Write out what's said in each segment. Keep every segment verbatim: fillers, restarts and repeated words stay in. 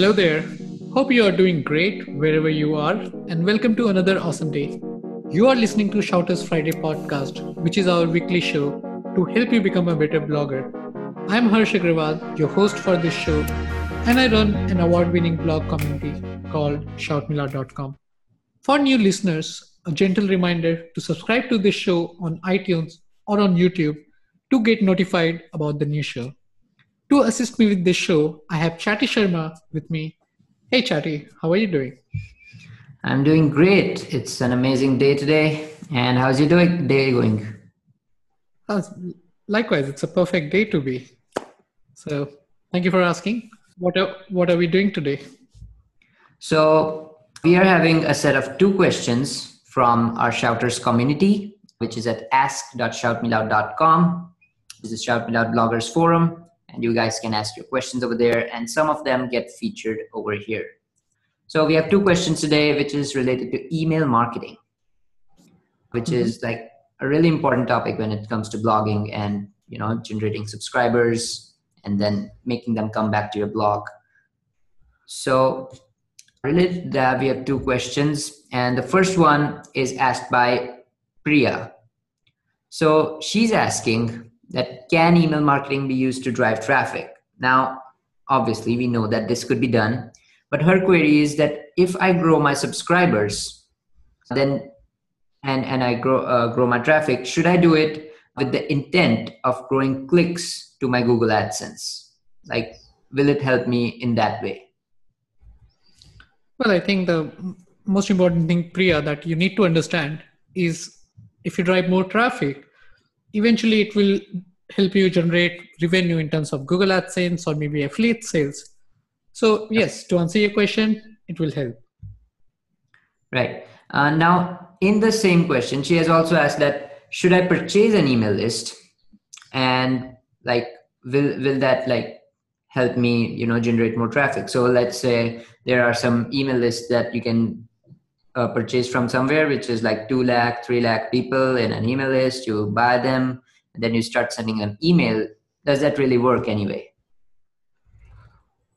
Hello there. Hope you are doing great wherever you are, and welcome to another awesome day. You are listening to Shouters Friday podcast, which is our weekly show to help you become a better blogger. I'm Harsh Agrawal, your host for this show, and I run an award-winning blog community called shout mila dot com. For new listeners, a gentle reminder to subscribe to this show on iTunes or on YouTube to get notified about the new show. To assist me with this show, I have Chaiti Sharma with me. Hey Chaiti, how are you doing? I'm doing great. It's an amazing day today. And how's your doing, day going? Uh, likewise, it's a perfect day to be. So thank you for asking. What are, what are we doing today? So we are having a set of two questions from our Shouters community, which is at ask dot shout me loud dot com. This is Shout Me Loud Bloggers Forum, and you guys can ask your questions over there, and some of them get featured over here. So we have two questions today, which is related to email marketing, which mm-hmm. is like a really important topic when it comes to blogging and, you know, generating subscribers and then making them come back to your blog. So related to that, we have two questions, and the first one is asked by Priya. So she's asking that, can email marketing be used to drive traffic? Now, obviously we know that this could be done, but her query is that if I grow my subscribers, then and and I grow uh, grow my traffic, should I do it with the intent of growing clicks to my Google AdSense? Like, will it help me in that way? Well, I think the most important thing, Priya, that you need to understand is if you drive more traffic, eventually it will help you generate revenue in terms of Google AdSense or maybe affiliate sales. So yes, to answer your question, it will help. Right. Uh, now, in the same question, she has also asked that, should I purchase an email list? And like, will will that like help me, you know, generate more traffic? So let's say there are some email lists that you can uh, purchase from somewhere, which is like two lakh, three lakh people in an email list. You buy them, and then you start sending them email. Does that really work anyway?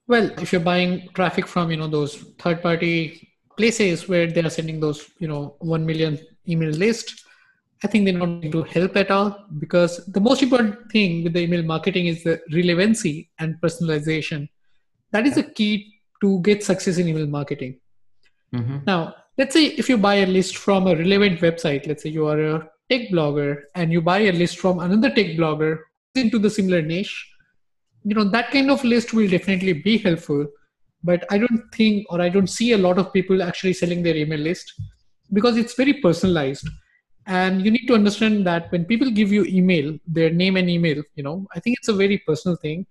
Well, if you're buying traffic from, you know, those third-party places where they are sending those, you know, one million email list, I think they're not going to help at all, because the most important thing with the email marketing is the relevancy and personalization. That is the key to get success in email marketing. Mm-hmm. Now, let's say if you buy a list from a relevant website, let's say you are a tech blogger and you buy a list from another tech blogger into the similar niche, you know, that kind of list will definitely be helpful, but I don't think, or I don't see a lot of people actually selling their email list, because it's very personalized. And you need to understand that when people give you email, their name and email, you know, I think it's a very personal thing.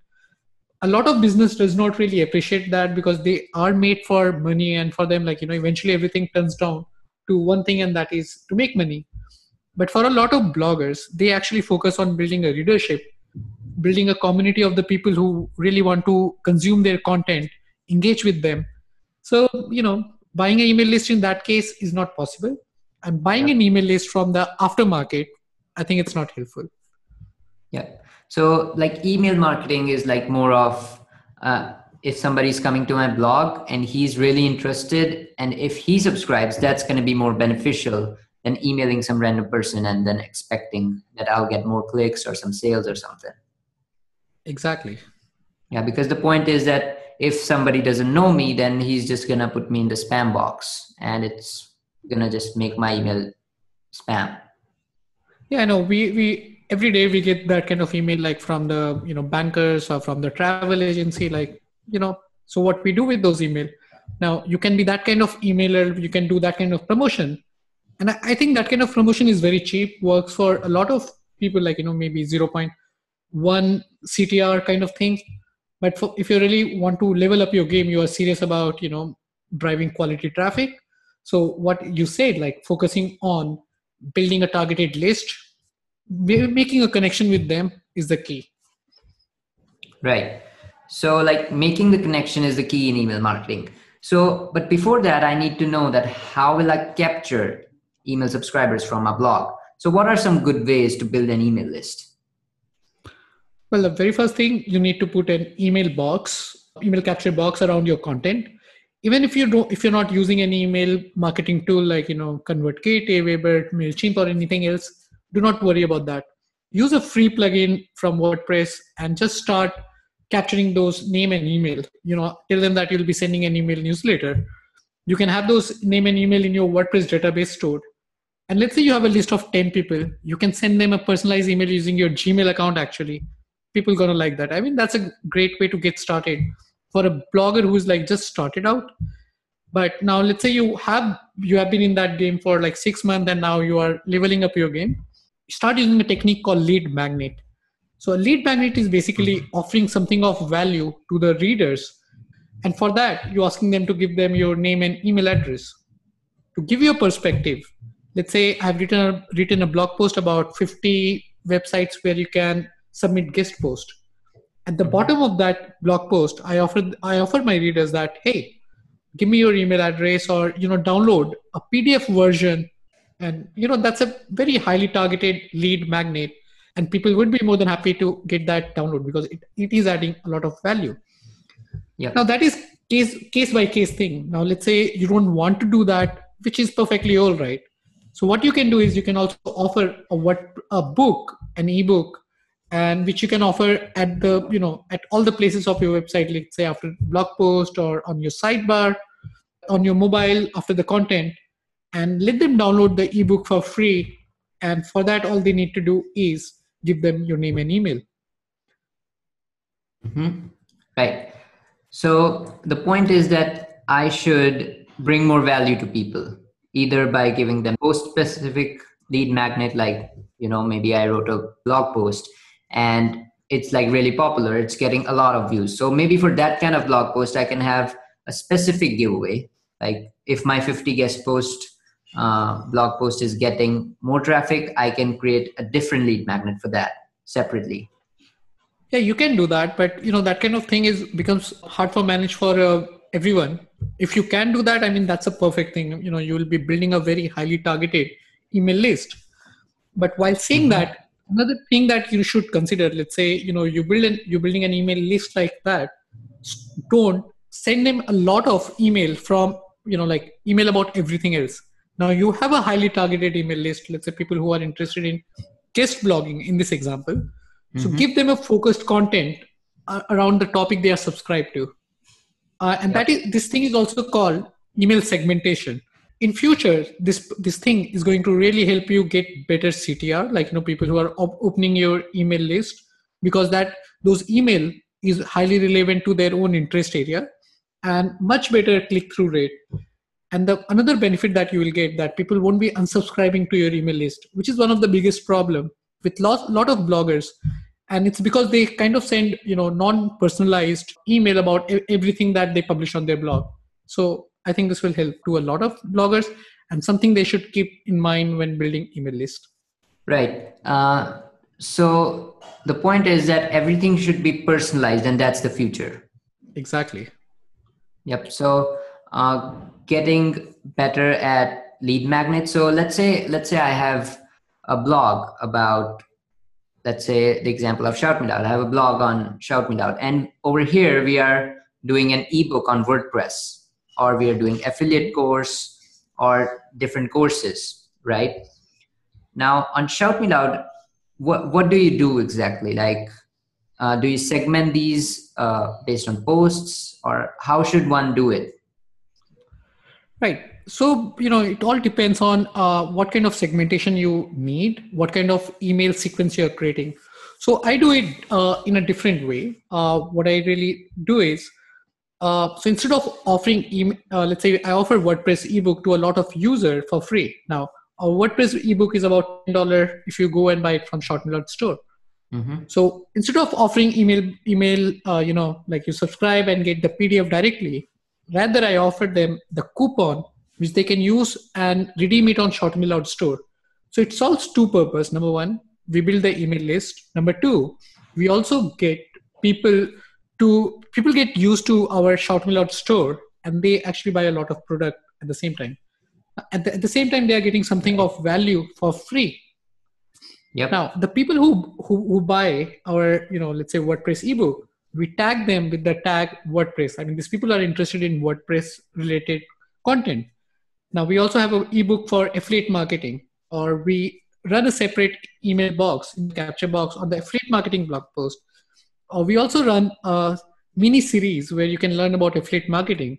A lot of business does not really appreciate that, because they are made for money, and for them, like, you know, eventually everything turns down to one thing, and that is to make money. But for a lot of bloggers, they actually focus on building a readership, building a community of the people who really want to consume their content, engage with them. So, you know, buying an email list in that case is not possible. And buying yeah. an email list from the aftermarket, I think it's not helpful. Yeah. So like email marketing is like more of uh, if somebody's coming to my blog and he's really interested, and if he subscribes, that's going to be more beneficial than emailing some random person and then expecting that I'll get more clicks or some sales or something. Exactly. Yeah, because the point is that if somebody doesn't know me, then he's just going to put me in the spam box, and it's going to just make my email spam. Yeah, I know. We, we, every day we get that kind of email, like from the, you know, bankers or from the travel agency, like, you know, so what we do with those email. Now you can be that kind of emailer, you can do that kind of promotion. And I, I think that kind of promotion is very cheap, works for a lot of people, like, you know, maybe zero point one C T R kind of thing. But for, if you really want to level up your game, you are serious about, you know, driving quality traffic. So what you said, like focusing on building a targeted list, making a connection with them is the key. Right. So like making the connection is the key in email marketing. So, but before that, I need to know that how will I capture email subscribers from my blog? So what are some good ways to build an email list? Well, the very first thing, you need to put an email box email capture box around your content. Even if you don't, if you're not using any email marketing tool like, you know, ConvertKit, Aweber, MailChimp, or anything else, do not worry about that. Use a free plugin from WordPress and just start capturing those name and email. You know, tell them that you'll be sending an email newsletter. You can have those name and email in your WordPress database stored. And let's say you have a list of ten people, you can send them a personalized email using your Gmail account. Actually, people are gonna like that. I mean, that's a great way to get started for a blogger who's like just started out. But now let's say you have, you have been in that game for like six months and now you are leveling up your game. Start using a technique called lead magnet. So a lead magnet is basically offering something of value to the readers. And for that, you're asking them to give them your name and email address. To give you a perspective, let's say I've written a, written a blog post about fifty websites where you can submit guest post. At the bottom of that blog post, I offered, I offered my readers that, hey, give me your email address or, you know, download a P D F version. And, you know, that's a very highly targeted lead magnet, and people would be more than happy to get that download because it, it is adding a lot of value. Yeah. Now that is case, case by case thing. Now let's say you don't want to do that, which is perfectly all right. So what you can do is you can also offer a, what, a book, an ebook, and which you can offer at the, you know, at all the places of your website, let's say after blog post or on your sidebar, on your mobile, after the content, and let them download the ebook for free. And for that, all they need to do is give them your name and email. Mm-hmm. Right. So the point is that I should bring more value to people, either by giving them post specific lead magnet, like, you know, maybe I wrote a blog post and it's like really popular, it's getting a lot of views. So maybe for that kind of blog post, I can have a specific giveaway. Like if my fifty guest post uh, blog post is getting more traffic, I can create a different lead magnet for that separately. Yeah, you can do that, but you know, that kind of thing is becomes hard for manage for uh, everyone. If you can do that, I mean, that's a perfect thing. You know, you will be building a very highly targeted email list. But while saying mm-hmm. that, another thing that you should consider, let's say, you know, you build an, you're building an email list like that. Don't send them a lot of email from, you know, like email about everything else. Now you have a highly targeted email list, let's say people who are interested in guest blogging in this example. Mm-hmm. So give them a focused content uh, around the topic they are subscribed to. Uh, and yep. that is, this thing is also called email segmentation. In future, this, this thing is going to really help you get better C T R, like, you know, people who are op- opening your email list, because that those email is highly relevant to their own interest area. And much better click-through rate. And the another benefit that you will get, that people won't be unsubscribing to your email list, which is one of the biggest problem with lot, lot of bloggers. And it's because they kind of send, you know, non-personalized email about everything that they publish on their blog. So I think this will help to a lot of bloggers and something they should keep in mind when building email list. Right. Uh, so the point is that everything should be personalized, and that's the future. Exactly. Yep. So uh, getting better at lead magnet. So let's say, let's say I have a blog about, let's say the example of Shoutmeloud. I have a blog on Shoutmeloud, and over here we are doing an ebook on WordPress, or we are doing affiliate course or different courses, right? Now on Shoutmeloud, what, what do you do exactly? Like, Uh, do you segment these uh, based on posts, or how should one do it? Right. So, you know, it all depends on uh, what kind of segmentation you need, what kind of email sequence you're creating. So I do it uh, in a different way. Uh, what I really do is, uh, so instead of offering, email, uh, let's say I offer WordPress ebook to a lot of users for free. Now, a WordPress ebook is about ten dollars if you go and buy it from Shoutmeloud store. Mm-hmm. So instead of offering email, email, uh, you know, like you subscribe and get the P D F directly, rather I offered them the coupon, which they can use and redeem it on Shoutmeloud store. So it solves two purposes. Number one, we build the email list. Number two, we also get people to, people get used to our Shoutmeloud store, and they actually buy a lot of product at the same time. At the, at the same time, they are getting something of value for free. Yep. Now, the people who, who who buy our, you know, let's say WordPress ebook, we tag them with the tag WordPress. I mean, these people are interested in WordPress related content. Now we also have an ebook for affiliate marketing, or we run a separate email box, capture box on the affiliate marketing blog post. Or we also run a mini series where you can learn about affiliate marketing.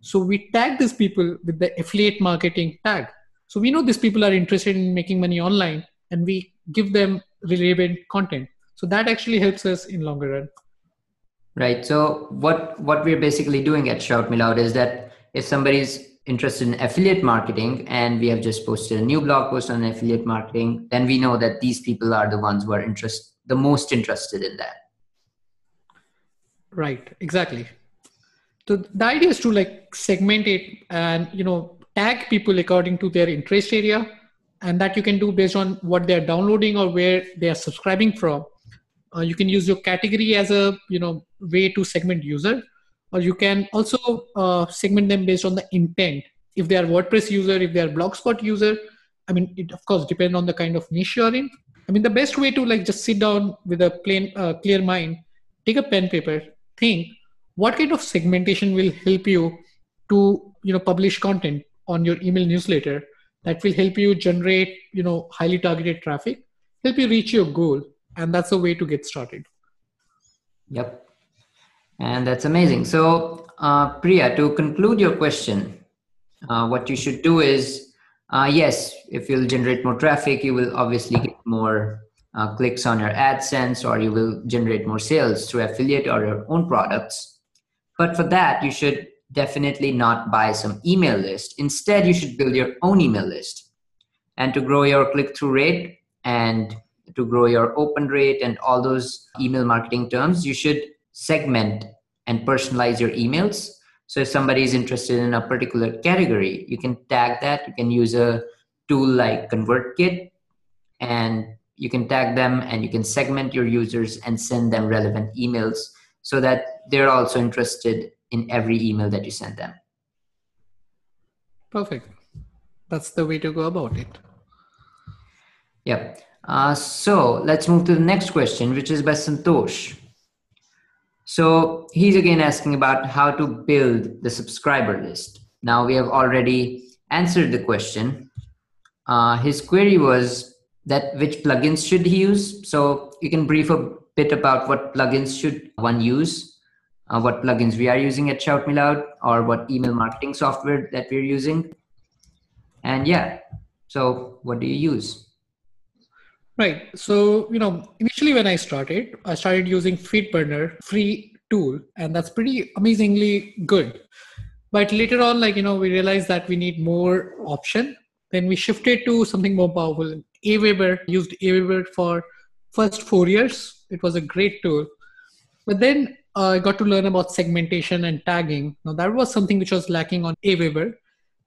So we tag these people with the affiliate marketing tag. So we know these people are interested in making money online, and we give them relevant content. So that actually helps us in longer run. Right. So what, what we're basically doing at Shout Me Loud is that if somebody's interested in affiliate marketing and we have just posted a new blog post on affiliate marketing, then we know that these people are the ones who are interest, the most interested in that. Right. Exactly. So the idea is to like segment it and, you know, tag people according to their interest area, and that you can do based on what they're downloading or where they are subscribing from. Uh, you can use your category as a, you know, way to segment user, or you can also uh, segment them based on the intent. If they are WordPress user, if they are Blogspot user, I mean, it of course depends on the kind of niche you're in. I mean, the best way to like just sit down with a plain, uh, clear mind, take a pen, paper, think what kind of segmentation will help you to, you know, publish content on your email newsletter that will help you generate, you know, highly targeted traffic, help you reach your goal. And that's a way to get started. Yep. And that's amazing. So uh, Priya, to conclude your question, uh, what you should do is, uh, yes, if you'll generate more traffic, you will obviously get more uh, clicks on your AdSense, or you will generate more sales through affiliate or your own products. But for that, you should definitely not buy some email list. Instead, you should build your own email list. And to grow your click-through rate and to grow your open rate and all those email marketing terms, you should segment and personalize your emails. So if somebody is interested in a particular category, you can tag that. You can use a tool like ConvertKit, and you can tag them and you can segment your users and send them relevant emails so that they're also interested in every email that you send them. Perfect. That's the way to go about it. Yep. Uh, so let's move to the next question, which is by Santosh. So he's again asking about how to build the subscriber list. Now we have already answered the question. Uh, his query was that which plugins should he use? So you can brief a bit about what plugins should one use, uh, what plugins we are using at Shout Me Loud, or what email marketing software that we're using. And yeah, so what do you use? Right. So, you know, initially when I started, I started using Feedburner, free tool, and that's pretty amazingly good. But later on, like, you know, we realized that we need more option. Then we shifted to something more powerful. Aweber, used Aweber for first four years. It was a great tool. But then uh, I got to learn about segmentation and tagging. Now that was something which was lacking on Aweber.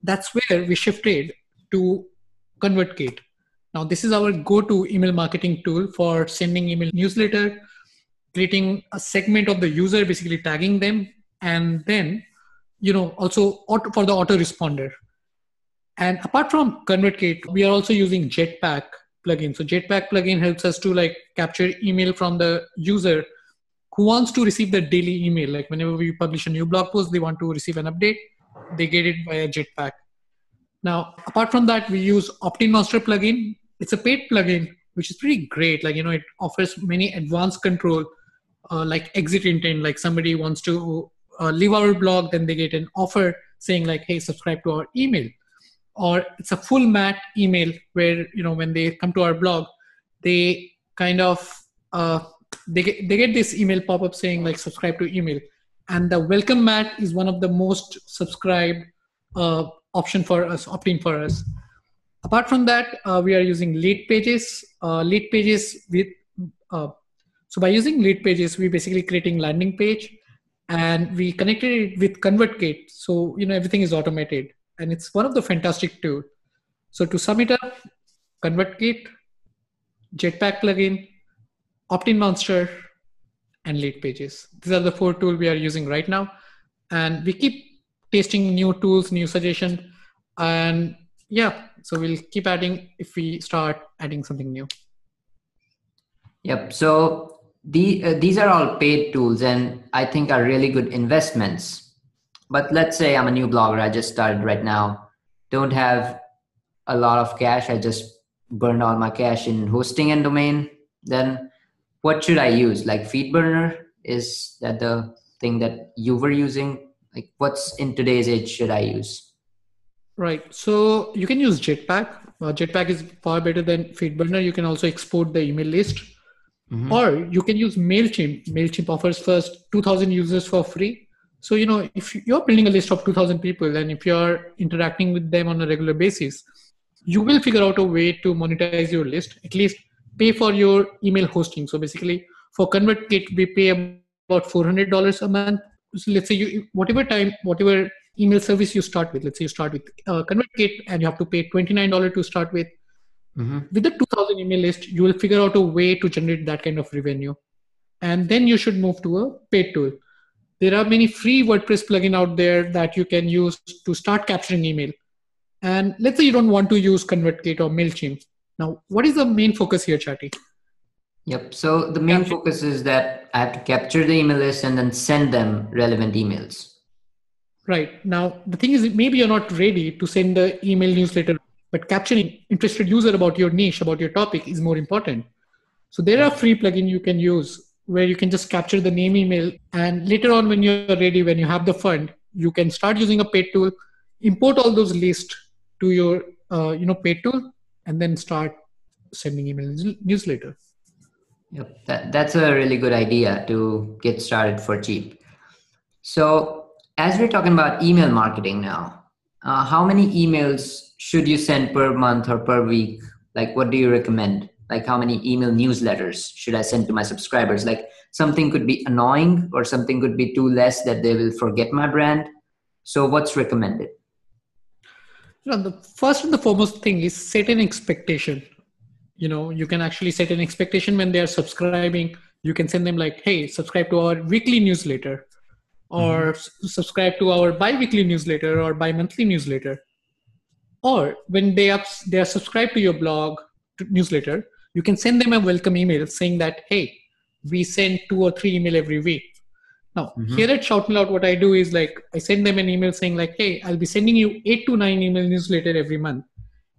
That's where we shifted to ConvertKit. Now, this is our go-to email marketing tool for sending email newsletter, creating a segment of the user, basically tagging them, and then, you know, also auto, for the autoresponder. And apart from ConvertKit, we are also using Jetpack plugin. So Jetpack plugin helps us to like capture email from the user who wants to receive the daily email. Like whenever we publish a new blog post, they want to receive an update, they get it via Jetpack. Now, apart from that, we use OptinMonster plugin. It's a paid plugin, which is pretty great. Like, you know, it offers many advanced control, uh, like exit intent, like somebody wants to uh, leave our blog, then they get an offer saying like, hey, subscribe to our email. Or it's a full mat email where, you know, when they come to our blog, they kind of, uh, they get, they get this email pop-up saying like, subscribe to email. And the welcome mat is one of the most subscribed uh, option for us, opt-in for us. Apart from that, uh, we are using Leadpages. Uh, Leadpages with uh, so by using Leadpages, we basically creating landing page, and we connected it with ConvertKit. So you know everything is automated, and it's one of the fantastic tools. So to sum it up, ConvertKit, Jetpack plugin, OptinMonster, and Leadpages. These are the four tools we are using right now, and we keep testing new tools, new suggestions, and yeah, so we'll keep adding if we start adding something new. Yep. So The, uh, these are all paid tools and I think are really good investments. But let's say I'm a new blogger. I just started right now. Don't have a lot of cash. I just burned all my cash in hosting and domain. Then what should I use? Like Feedburner? Is that the thing that you were using? Like what's in today's age should I use? Right. So you can use Jetpack. Uh, Jetpack is far better than Feedburner. You can also export the email list. Mm-hmm. Or you can use MailChimp. MailChimp offers first two thousand users for free. So, you know, if you're building a list of two thousand people and if you're interacting with them on a regular basis, you will figure out a way to monetize your list, at least pay for your email hosting. So basically for ConvertKit, we pay about four hundred dollars a month. So let's say you, whatever time, whatever email service you start with, let's say you start with uh, ConvertKit and you have to pay twenty-nine dollars to start with. Mm-hmm. With the two thousand email list, you will figure out a way to generate that kind of revenue. And then you should move to a paid tool. There are many free WordPress plugins out there that you can use to start capturing email. And let's say you don't want to use ConvertKit or MailChimp. Now, what is the main focus here, Chaiti? Yep. So the main capture. focus is that I have to capture the email list and then send them relevant emails. Right. Now, the thing is, maybe you're not ready to send the email newsletter, but capturing interested user about your niche, about your topic is more important. So there are free plugins you can use where you can just capture the name, email, and later on when you're ready, when you have the fund, you can start using a paid tool, import all those lists to your uh, you know, paid tool, and then start sending email newsletter. Yep, that, that's a really good idea to get started for cheap. So as we're talking about email marketing now, uh, how many emails should you send per month or per week? Like, what do you recommend? Like, how many email newsletters should I send to my subscribers? Like, something could be annoying or something could be too less that they will forget my brand. So what's recommended? You know, the first and the foremost thing is set an expectation. You know, you can actually set an expectation when they are subscribing. You can send them like, hey, subscribe to our weekly newsletter or mm-hmm. subscribe to our bi-weekly newsletter or bi-monthly newsletter. Or when they are, they are subscribed to your blog to newsletter, you can send them a welcome email saying that, hey, we send two or three email every week. Now, mm-hmm. here at Shoutmeloud, what I do is like, I send them an email saying like, hey, I'll be sending you eight to nine email newsletter every month.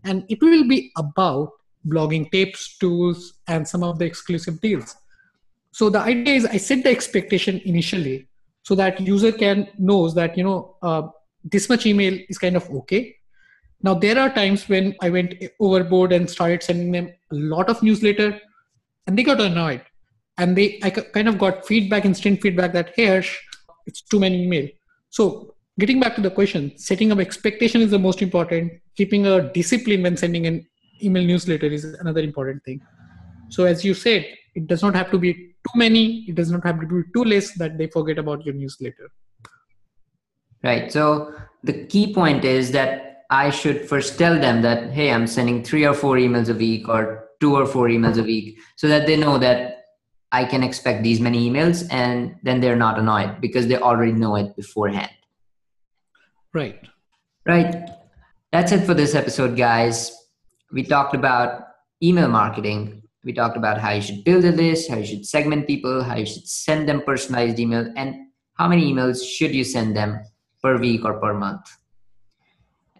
And it will be about blogging tips, tools, and some of the exclusive deals. So the idea is I set the expectation initially so that user can knows that, you know, uh, this much email is kind of okay. Now there are times when I went overboard and started sending them a lot of newsletter and they got annoyed and they, I kind of got feedback, instant feedback that, hey, Harsh, it's too many email. So getting back to the question, setting up expectation is the most important, keeping a discipline when sending an email newsletter is another important thing. So as you said, it does not have to be too many. It does not have to be too less that they forget about your newsletter. Right. So the key point is that I should first tell them that, hey, I'm sending three or four emails a week or two or four emails a week so that they know that I can expect these many emails and then they're not annoyed because they already know it beforehand. Right. Right. That's it for this episode, guys. We talked about email marketing. We talked about how you should build a list, how you should segment people, how you should send them personalized email, and how many emails should you send them per week or per month.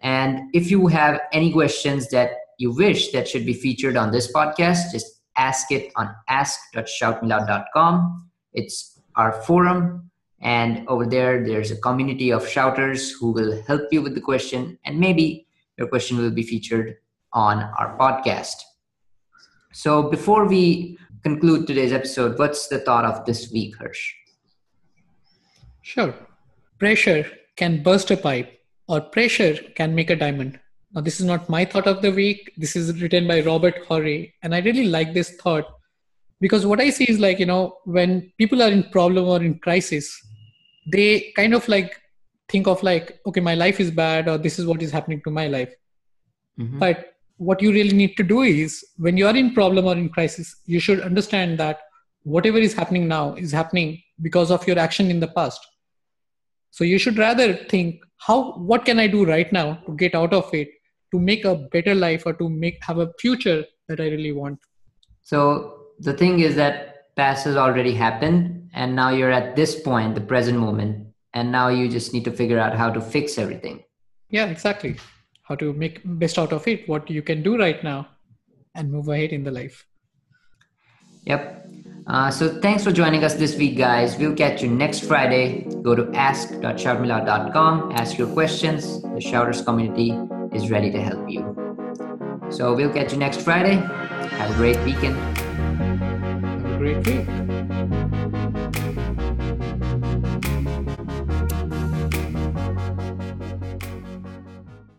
And if you have any questions that you wish that should be featured on this podcast, just ask it on ask dot shout me loud dot com. It's our forum. And over there, there's a community of shouters who will help you with the question. And maybe your question will be featured on our podcast. So before we conclude today's episode, what's the thought of this week, Harsh? Sure. Pressure can burst a pipe or pressure can make a diamond. Now, this is not my thought of the week. This is written by Robert Horry. And I really like this thought because what I see is like, you know, when people are in problem or in crisis, they kind of like think of like, okay, my life is bad or this is what is happening to my life. Mm-hmm. But what you really need to do is when you are in problem or in crisis, you should understand that whatever is happening now is happening because of your action in the past. So you should rather think how, what can I do right now to get out of it, to make a better life or to make have a future that I really want. So the thing is that past has already happened, and now you're at this point, the present moment, and now you just need to figure out how to fix everything. Yeah, exactly. How to make best out of it, what you can do right now and move ahead in the life. Yep. Uh, so thanks for joining us this week, guys. We'll catch you next Friday. Go to ask dot shoutmila dot com, ask your questions. The Shouters community is ready to help you. So we'll catch you next Friday. Have a great weekend. Have a great week.